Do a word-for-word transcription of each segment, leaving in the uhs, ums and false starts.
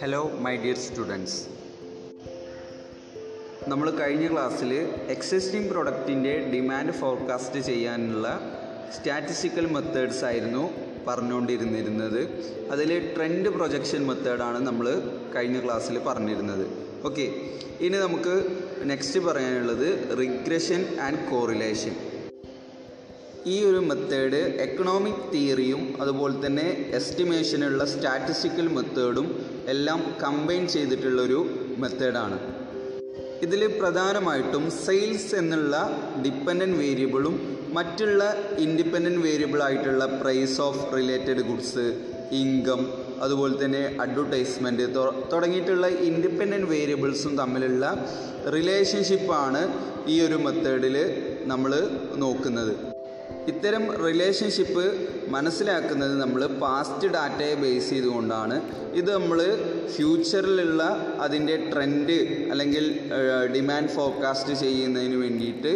Hello my dear students, നമ്മൾ കഴിഞ്ഞ ക്ലാസ്സിൽ എക്സിസ്റ്റിംഗ് പ്രൊഡക്റ്റിൻ്റെ ഡിമാൻഡ് ഫോർകാസ്റ്റ് ചെയ്യാനുള്ള സ്റ്റാറ്റിസ്റ്റിക്കൽ മെത്തേഡ്സ് ആയിരുന്നു പറഞ്ഞുകൊണ്ടിരുന്നിരുന്നത്. അതിൽ ട്രെൻഡ് പ്രൊജക്ഷൻ മെത്തേഡാണ് നമ്മൾ കഴിഞ്ഞ ക്ലാസ്സിൽ പറഞ്ഞിരുന്നത്. ഓക്കെ, ഇനി നമുക്ക് നെക്സ്റ്റ് പറയാനുള്ളത് റിഗ്രഷൻ ആൻഡ് കോറിലേഷൻ. ഈ ഒരു മെത്തേഡ് എക്കണോമിക് തിയറിയും അതുപോലെ തന്നെ എസ്റ്റിമേഷനുള്ള സ്റ്റാറ്റിസ്റ്റിക്കൽ മെത്തേഡും എല്ലാം കമ്പൈൻ ചെയ്തിട്ടുള്ളൊരു മെത്തേഡാണ്. ഇതിൽ പ്രധാനമായിട്ടും സെയിൽസ് എന്നുള്ള ഡിപ്പെൻഡൻറ്റ് വേരിയബിളും മറ്റുള്ള ഇൻഡിപെൻഡൻറ്റ് വേരിയബിളായിട്ടുള്ള price of related goods, income, അതുപോലെ തന്നെ അഡ്വർടൈസ്മെൻറ്റ് തുടങ്ങിയിട്ടുള്ള ഇൻഡിപെൻഡൻറ്റ് വേരിയബിൾസും തമ്മിലുള്ള റിലേഷൻഷിപ്പാണ് ഈ ഒരു മെത്തേഡിൽ നമ്മൾ നോക്കുന്നത്. ഇത്തരം റിലേഷൻഷിപ്പ് മനസ്സിലാക്കുന്നത് നമ്മൾ പാസ്റ്റ് ഡാറ്റയെ ബേസ് ചെയ്തുകൊണ്ടാണ്. ഇത് നമ്മൾ ഫ്യൂച്ചറിലുള്ള അതിൻ്റെ ട്രെൻഡ് അല്ലെങ്കിൽ ഡിമാൻഡ് ഫോർകാസ്റ്റ് ചെയ്യുന്നതിന് വേണ്ടിയിട്ട്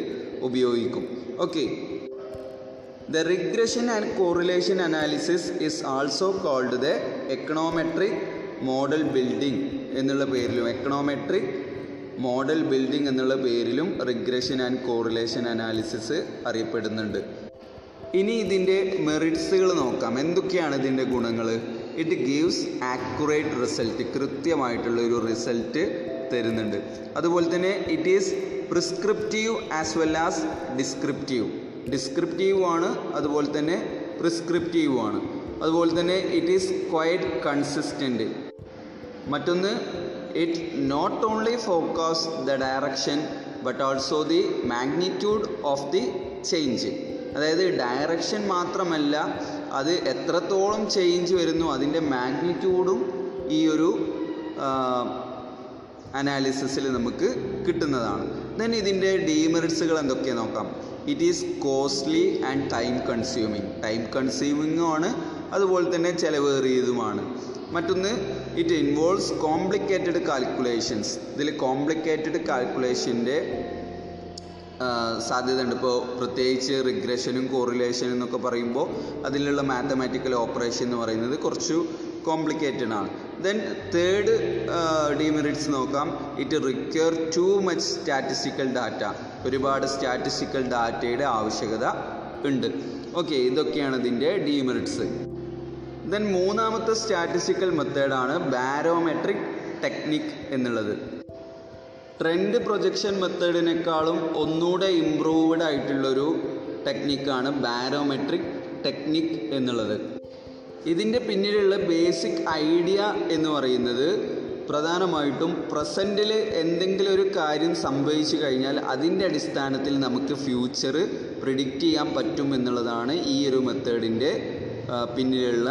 ഉപയോഗിക്കും. Okay, the regression and correlation analysis is also called the econometric model building എന്നുള്ള പേരിലും എക്കണോമെട്രിക് മോഡൽ ബിൽഡിംഗ് എന്നുള്ള പേരിലും റിഗ്രഷൻ ആൻഡ് കോറിലേഷൻ അനാലിസിസ് അറിയപ്പെടുന്നുണ്ട്. ഇനി ഇതിൻ്റെ മെറിറ്റ്സുകൾ നോക്കാം. എന്തൊക്കെയാണ് ഇതിൻ്റെ ഗുണങ്ങൾ? ഇറ്റ് ഗീവ്സ് ആക്യുറേറ്റ് റിസൾട്ട്, കൃത്യമായിട്ടുള്ളൊരു റിസൾട്ട് തരുന്നുണ്ട്. അതുപോലെ തന്നെ it is prescriptive as well as descriptive. ഡിസ്ക്രിപ്റ്റീവുമാണ്, അതുപോലെ തന്നെ പ്രിസ്ക്രിപ്റ്റീവുമാണ്. അതുപോലെ തന്നെ ഇറ്റ് ഈസ് ക്വൈറ്റ് കൺസിസ്റ്റൻറ്റ്. മറ്റൊന്ന്, it not only focus the direction but also the magnitude of the change. അതായത് ഡയറക്ഷൻ മാത്രമല്ല, അത് എത്രത്തോളം ചേഞ്ച് വരുന്നു അതിൻ്റെ മാഗ്നിറ്റ്യൂഡും ഈ ഒരു അനാലിസിസിൽ നമുക്ക് കിട്ടുന്നതാണ്. ദെൻ ഇതിൻ്റെ ഡീമെറിറ്റ്സുകൾ എന്തൊക്കെയാണ് നോക്കാം. It is costly and time consuming. Time കൺസ്യൂമിങ്ങുമാണ്, അതുപോലെ തന്നെ ചിലവേറിയതുമാണ്. മറ്റൊന്ന്, ഇറ്റ് ഇൻവോൾവ്സ് കോംപ്ലിക്കേറ്റഡ് കാൽക്കുലേഷൻസ്. ഇതിൽ കോംപ്ലിക്കേറ്റഡ് കാൽക്കുലേഷൻ്റെ സാധ്യത ഉണ്ട്. ഇപ്പോൾ പ്രത്യേകിച്ച് റിഗ്രഷനും കോറിലേഷനും എന്നൊക്കെ പറയുമ്പോൾ അതിലുള്ള മാത്തമാറ്റിക്കൽ ഓപ്പറേഷൻ എന്ന് പറയുന്നത് കുറച്ച് കോംപ്ലിക്കേറ്റഡ് ആണ്. ദെൻ തേർഡ് ഡീമെറിറ്റ്സ് നോക്കാം. It require too much statistical data. ഒരുപാട് സ്റ്റാറ്റിസ്റ്റിക്കൽ ഡാറ്റയുടെ ആവശ്യകത ഉണ്ട്. ഓക്കെ, ഇതൊക്കെയാണ് ഇതിൻ്റെ ഡീമെറിറ്റ്സ്. ദെൻ മൂന്നാമത്തെ സ്റ്റാറ്റിസ്റ്റിക്കൽ മെത്തേഡാണ് ബാരോമെട്രിക് ടെക്നിക് എന്നുള്ളത്. ട്രെൻഡ് പ്രൊജക്ഷൻ മെത്തേഡിനേക്കാളും ഒന്നുകൂടെ ഇംപ്രൂവ്ഡ് ആയിട്ടുള്ളൊരു ടെക്നിക്കാണ് ബാരോമെട്രിക് ടെക്നിക് എന്നുള്ളത്. ഇതിൻ്റെ പിന്നിലുള്ള ബേസിക് ഐഡിയ എന്ന് പറയുന്നത് പ്രധാനമായിട്ടും പ്രസൻറ്റിൽ എന്തെങ്കിലും ഒരു കാര്യം സംഭവിച്ചു കഴിഞ്ഞാൽ അതിൻ്റെ അടിസ്ഥാനത്തിൽ നമുക്ക് ഫ്യൂച്ചർ പ്രിഡിക്റ്റ് ചെയ്യാൻ പറ്റും എന്നുള്ളതാണ് ഈ ഒരു മെത്തേഡിൻ്റെ പിന്നിലുള്ള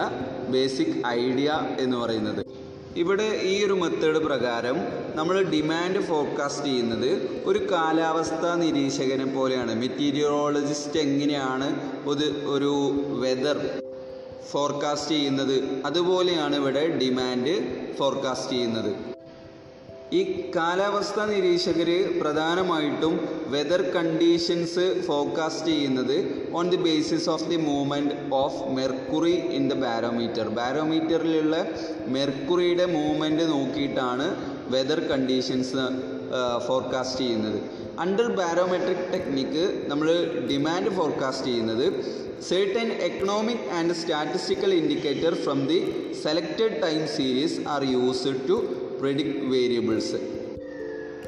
ബേസിക് ഐഡിയ എന്ന് പറയുന്നത്. ഇവിടെ ഈ ഒരു മെത്തേഡ് പ്രകാരം നമ്മൾ ഡിമാൻഡ് ഫോർകാസ്റ്റ് ചെയ്യുന്നത് ഒരു കാലാവസ്ഥാ നിരീക്ഷകനെ പോലെയാണ്. മെറ്റീരിയോളജിസ്റ്റ് എങ്ങനെയാണ് ഒരു ഒരു വെതർ ഫോർകാസ്റ്റ് ചെയ്യുന്നത്, അതുപോലെയാണ് ഇവിടെ ഡിമാൻഡ് ഫോർകാസ്റ്റ് ചെയ്യുന്നത്. ഈ കാലാവസ്ഥാ നിരീക്ഷകർ പ്രധാനമായിട്ടും വെതർ കണ്ടീഷൻസ് ഫോർകാസ്റ്റ് ചെയ്യുന്നത് on the basis of the movement of mercury in the barometer. ബാരോമീറ്ററിലുള്ള മെർക്കുറിയുടെ മൂവ്മെൻറ്റ് നോക്കിയിട്ടാണ് വെതർ കണ്ടീഷൻസ് ഫോർകാസ്റ്റ് ചെയ്യുന്നത്. അണ്ടർ ബാരോമെട്രിക് ടെക്നിക്ക് നമ്മൾ ഡിമാൻഡ് ഫോർകാസ്റ്റ് ചെയ്യുന്നത് certain economic and statistical indicator from the selected time series are used to predict variables.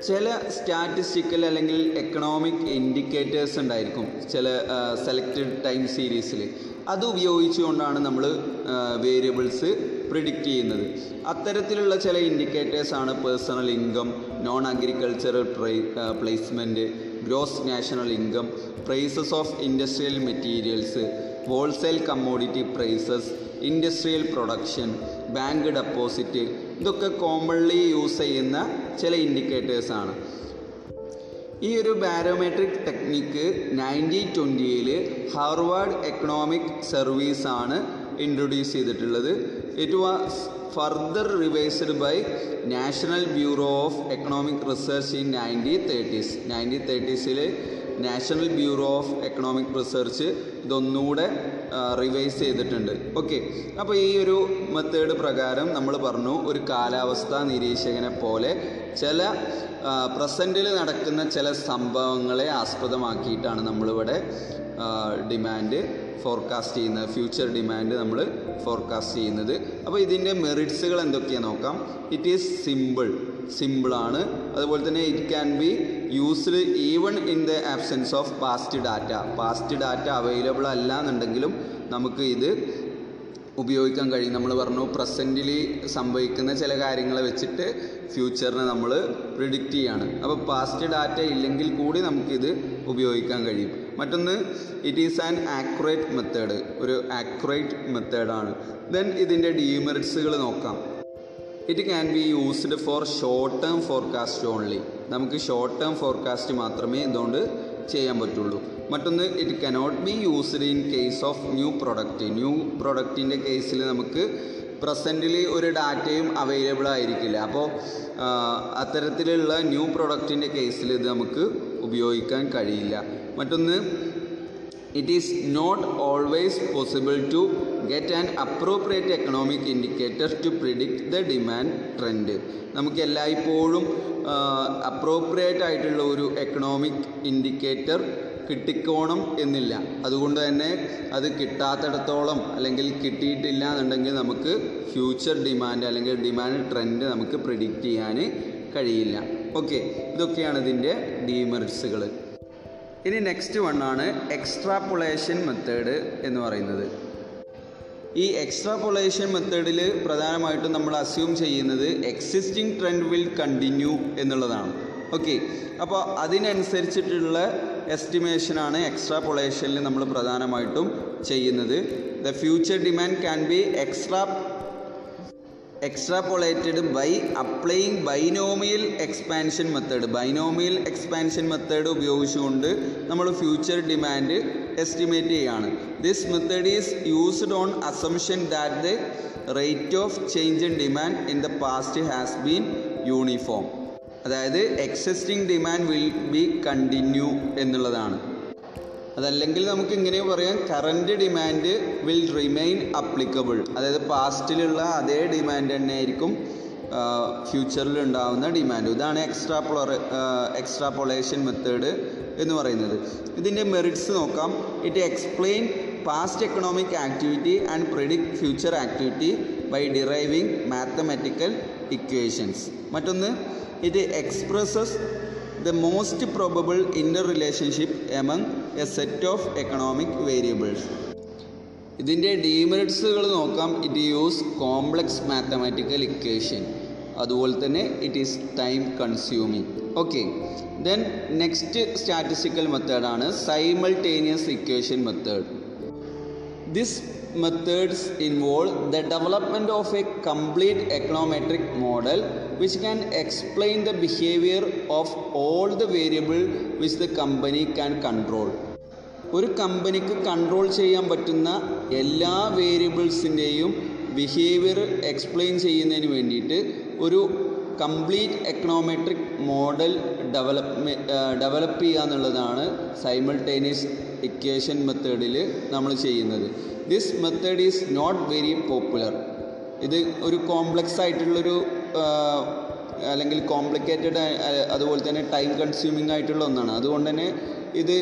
ചില statistical അല്ലെങ്കിൽ economic indicators ഉണ്ടായിരിക്കും ചില സെലക്റ്റഡ് ടൈം സീരീസിൽ. അത് ഉപയോഗിച്ചുകൊണ്ടാണ് നമ്മൾ വേരിയബിൾസ് പ്രിഡിക്റ്റ് ചെയ്യുന്നത്. അത്തരത്തിലുള്ള ചില ഇൻഡിക്കേറ്റേഴ്സാണ് personal income, non agricultural placement, gross national income, prices of industrial materials, wholesale commodity prices, industrial production, bank deposit. ഇതൊക്കെ കോമൺലി യൂസ് ചെയ്യുന്ന ചില ഇൻഡിക്കേറ്റേഴ്സാണ്. ഈ ഒരു ബാരോമെട്രിക് ടെക്നിക്ക് നയൻറ്റീൻ ട്വൻറ്റിയിൽ ഹാർവാർഡ് എക്കണോമിക് സർവീസാണ് ഇൻട്രൊഡ്യൂസ് ചെയ്തിട്ടുള്ളത്. It was further revised by national bureau of economic research in nineteen thirties. Nineteen തേർട്ടീസിൽ national bureau of economic research ഇതൊന്നുകൂടെ റിവൈസ് ചെയ്തിട്ടുണ്ട്. ഓക്കെ, അപ്പോൾ ഈ ഒരു മെത്തേഡ് പ്രകാരം നമ്മൾ പറഞ്ഞു ഒരു കാലാവസ്ഥാ നിരീക്ഷകനെ പോലെ ചില പ്രസൻറ്റിൽ നടക്കുന്ന ചില സംഭവങ്ങളെ ആസ്പദമാക്കിയിട്ടാണ് നമ്മളിവിടെ ഡിമാൻഡ് ഫോർകാസ്റ്റ് ചെയ്യുന്നത്, ഫ്യൂച്ചർ ഡിമാൻഡ് നമ്മൾ ഫോർകാസ്റ്റ് ചെയ്യുന്നത്. അപ്പോൾ ഇതിൻ്റെ മെറിറ്റ്സുകൾ എന്തൊക്കെയാണ് നോക്കാം. ഇറ്റ് ഈസ് സിമ്പിൾ, സിമ്പിളാണ്. അതുപോലെ തന്നെ it can be used even in the absence of past data. Past data available അല്ല എന്നുണ്ടെങ്കിലും നമുക്ക് ഇത് ഉപയോഗിക്കാൻ കഴിയും. നമ്മൾ പറഞ്ഞു പ്രസൻറ്റിൽ സംഭവിക്കുന്ന ചില കാര്യങ്ങളെ വെച്ചിട്ട് ഫ്യൂച്ചറിനെ നമ്മൾ പ്രിഡിക്റ്റ് ചെയ്യാണ്. അപ്പോൾ പാസ്റ്റ് ഡാറ്റ ഇല്ലെങ്കിൽ കൂടി നമുക്കിത് ഉപയോഗിക്കാൻ കഴിയും. മറ്റൊന്ന് it is an accurate method, ഒരു ആക്യുറേറ്റ് മെത്തേഡാണ്. ദെൻ ഇതിൻ്റെ ഡീമെറിറ്റ്സുകൾ നോക്കാം. It can be used for short term forecast only. നമുക്ക് ഷോർട്ട് ടേം ഫോർകാസ്റ്റ് മാത്രമേ എന്തുകൊണ്ട് ചെയ്യാൻ പറ്റുള്ളൂ. മറ്റൊന്ന് it cannot be used in case of new product. New പ്രൊഡക്റ്റിൻ്റെ കേസിൽ നമുക്ക് പ്രസൻറ്റിൽ ഒരു ഡാറ്റയും അവൈലബിൾ ആയിരിക്കില്ല. അപ്പോൾ അത്തരത്തിലുള്ള ന്യൂ പ്രൊഡക്റ്റിൻ്റെ കേസിൽ ഇത് നമുക്ക് ഉപയോഗിക്കാൻ കഴിയില്ല. മറ്റൊന്ന് it is not always possible to get an appropriate economic indicator to predict the demand trend. നമുക്ക് എല്ലായ്പ്പോഴും അപ്രോപ്രിയേറ്റ് ആയിട്ടുള്ള ഒരു എക്കണോമിക് ഇൻഡിക്കേറ്റർ കിട്ടിക്കോണം എന്നില്ല. അതുകൊണ്ട് തന്നെ അത് കിട്ടാത്തിടത്തോളം അല്ലെങ്കിൽ കിട്ടിയിട്ടില്ല എന്നുണ്ടെങ്കിൽ നമുക്ക് ഫ്യൂച്ചർ ഡിമാൻഡ് അല്ലെങ്കിൽ ഡിമാൻഡ് ട്രെൻഡ് നമുക്ക് പ്രിഡിക്റ്റ് ചെയ്യാൻ കഴിയില്ല. ഓക്കെ, ഇതൊക്കെയാണ് ഇതിൻ്റെ ഡീമെറിറ്റ്സുകൾ. ഇനി നെക്സ്റ്റ് വണ്ണാണ് എക്സ്ട്രാപൊളേഷൻ മെത്തേഡ് എന്ന് പറയുന്നത്. ഈ എക്സ്ട്രാപൊളേഷൻ മെത്തേഡിൽ പ്രധാനമായിട്ടും നമ്മൾ അസ്യൂം ചെയ്യുന്നത് എക്സിസ്റ്റിംഗ് ട്രെൻഡ് വിൽ കണ്ടിന്യൂ എന്നുള്ളതാണ്. ഓക്കെ, അപ്പോൾ അതിനനുസരിച്ചിട്ടുള്ള എസ്റ്റിമേഷനാണ് എക്സ്ട്രാപൊളേഷനിൽ നമ്മൾ പ്രധാനമായിട്ടും ചെയ്യുന്നത്. The future demand can be extra extrapolated by applying binomial expansion method. Binomial expansion method ഉപയോഗിച്ചുകൊണ്ട് നമ്മൾ ഫ്യൂച്ചർ ഡിമാൻഡ് എസ്റ്റിമേറ്റ് ചെയ്യുകയാണ്. This method is used on assumption that the rate of change in demand in the past has been uniform. അതായത് existing demand will be continue എന്നുള്ളതാണ്. അതല്ലെങ്കിൽ നമുക്ക് ഇങ്ങനെ പറയാം, current demand will remain applicable. അതായത് പാസ്റ്റിലുള്ള അതേ ഡിമാൻഡ് തന്നെയായിരിക്കും ഫ്യൂച്ചറിൽ ഉണ്ടാകുന്ന ഡിമാൻഡ്. ഇതാണ് എക്സ്ട്രാപൊള എക്സ്ട്രാപൊളേഷൻ മെത്തേഡ് എന്ന് പറയുന്നത്. ഇതിൻ്റെ മെറിറ്റ്സ് നോക്കാം. It explain past economic activity and predict future activity by deriving mathematical equations. മറ്റൊന്ന് it expresses the most probable interrelationship among a set of economic variables. ഇതിൻ്റെ ഡീമെറിറ്റ്സുകൾ നോക്കാം. It use complex mathematical equation. അതുപോലെ തന്നെ it is time consuming. Okay, then next statistical മെത്തേഡാണ് simultaneous equation method. This methods involve the development of a complete econometric model which can explain the behavior of all the variable which the company can control. ഒരു കമ്പനിക്ക് control ചെയ്യാൻ പറ്റുന്ന എല്ലാ വേരിയബിൾസിൻ്റെയും behaviour explain ചെയ്യുന്നതിന് വേണ്ടിയിട്ട് ഒരു complete econometric model ഡെവലപ്മെ develop ചെയ്യുക എന്നുള്ളതാണ് സൈമൾട്ടേനിയസ് ഇക്വേഷൻ മെത്തേഡിൽ നമ്മൾ ചെയ്യുന്നത്. This method is not very popular. ഇത് ഒരു കോംപ്ലക്സ് ആയിട്ടുള്ളൊരു അല്ലെങ്കിൽ കോംപ്ലിക്കേറ്റഡ് അതുപോലെ തന്നെ ടൈം കൺസ്യൂമിങ് ആയിട്ടുള്ള ഒന്നാണ്. അതുകൊണ്ട് തന്നെ ഇത്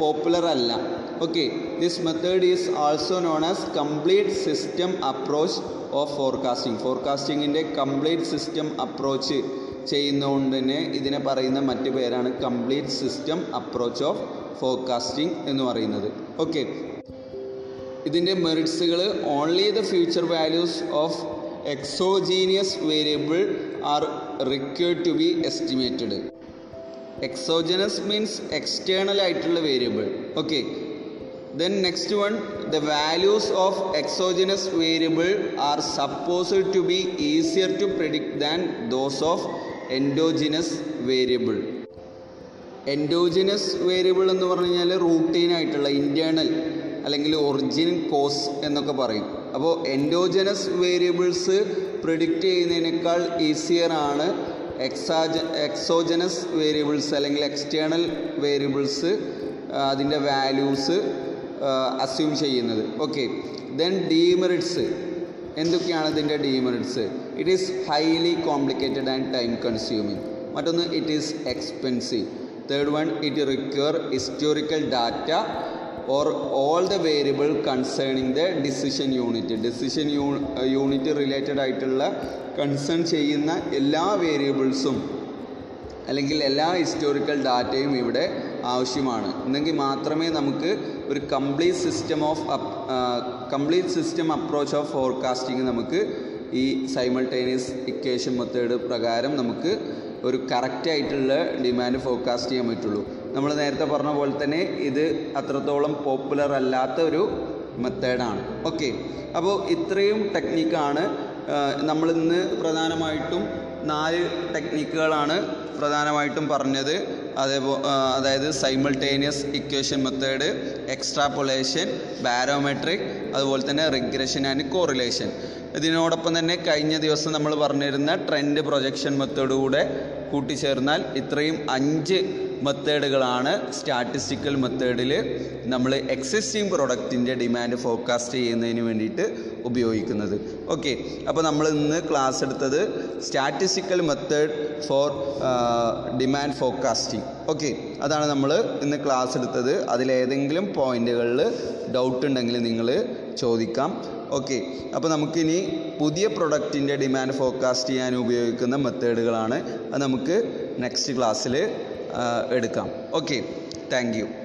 പോപ്പുലർ അല്ല. Okay, this method is also known as complete system approach of forecasting. ഫോർകാസ്റ്റിങ്ങിൻ്റെ കംപ്ലീറ്റ് സിസ്റ്റം അപ്രോച്ച് ചെയ്യുന്നതുകൊണ്ട് തന്നെ ഇതിനെ പറയുന്ന മറ്റു പേരാണ് complete system approach of forecasting എന്ന് പറയുന്നത്. ഓക്കെ, ഇതിൻ്റെ മെറിറ്റ്സുകൾ only the future values of exogenous variable are required to be estimated. Exogenous means external ആയിട്ടുള്ള variable. Okay, then next one the values of exogenous variable are supposed to be easier to predict than those of endogenous variable. Endogenous variable എന്ന് പറഞ്ഞു കഴിഞ്ഞാൽ routine ആയിട്ടുള്ള internal അല്ലെങ്കിൽ origin cos എന്നൊക്കെ പറയും. അപ്പോൾ endogenous variables predict ചെയ്യുന്നതിനേക്കാൾ ഈസിയറാണ് എക്സാജ എക്സോജനസ് വേരിയബിൾസ് അല്ലെങ്കിൽ എക്സ്റ്റേണൽ വേരിയബിൾസ് അതിൻ്റെ വാല്യൂസ് അസ്യൂം ചെയ്യുന്നത്. Okay, then demerits. എന്തൊക്കെയാണ് ഇതിൻ്റെ demerits? It is highly complicated and time consuming. മറ്റൊന്ന് it is expensive. Third one, it require historical data or all the variable concerning the decision unit. Decision unit related ആയിട്ടുള്ള concern ചെയ്യുന്ന എല്ലാ വേരിയബിൾസും അല്ലെങ്കിൽ എല്ലാ historical ഡാറ്റയും ഇവിടെ ആവശ്യമാണ്. എന്നെങ്കിൽ മാത്രമേ നമുക്ക് ഒരു complete system of complete system approach of forecasting നമുക്ക് ഈ സൈമൾട്ടേനിയസ് ഇക്വേഷൻ മെത്തേഡ് പ്രകാരം നമുക്ക് ഒരു കറക്റ്റായിട്ടുള്ള ഡിമാൻഡ് ഫോർകാസ്റ്റ് ചെയ്യാൻ പറ്റുള്ളൂ. നമ്മൾ നേരത്തെ പറഞ്ഞ പോലെ തന്നെ ഇത് അത്രത്തോളം പോപ്പുലർ അല്ലാത്ത ഒരു മെത്തേഡാണ്. ഓക്കെ, അപ്പോൾ ഇത്രയും ടെക്നിക്കാണ് നമ്മളിന്ന് പ്രധാനമായിട്ടും നാല് ടെക്നിക്കുകളാണ് പ്രധാനമായിട്ടും പറഞ്ഞത്. അതേപോലെ അതായത് simultaneous equation method, extrapolation, barometric, അതുപോലെ തന്നെ റിഗ്രഷൻ ആൻഡ് കോറിലേഷൻ. ഇതിനോടൊപ്പം തന്നെ കഴിഞ്ഞ ദിവസം നമ്മൾ പറഞ്ഞിരുന്ന ട്രെൻഡ് പ്രൊജക്ഷൻ മെത്തേഡ് കൂടെ കൂട്ടിച്ചേർന്നാൽ ഇത്രയും അഞ്ച് മെത്തേഡുകളാണ് സ്റ്റാറ്റിസ്റ്റിക്കൽ മെത്തേഡിൽ നമ്മൾ എക്സിസ്റ്റിംഗ് പ്രൊഡക്റ്റിൻ്റെ ഡിമാൻഡ് ഫോർകാസ്റ്റ് ചെയ്യുന്നതിന് വേണ്ടിയിട്ട് ഉപയോഗിക്കുന്നത്. ഓക്കെ, അപ്പോൾ നമ്മൾ ഇന്ന് ക്ലാസ് എടുത്തത് statistical method for demand forecasting. Okay, അതാണ് നമ്മൾ ഇന്ന് ക്ലാസ് എടുത്തത്. അതിലേതെങ്കിലും പോയിൻറ്റുകളിൽ ഡൗട്ട് ഉണ്ടെങ്കിൽ നിങ്ങൾ ചോദിക്കാം. ഓക്കെ, അപ്പോൾ നമുക്കിനി പുതിയ പ്രൊഡക്റ്റിൻ്റെ ഡിമാൻഡ് ഫോർകാസ്റ്റ് ചെയ്യാൻ ഉപയോഗിക്കുന്ന മെത്തേഡുകളാണ്. അത് നമുക്ക് നെക്സ്റ്റ് ക്ലാസ്സിൽ എടുക്കാം. Okay, thank U.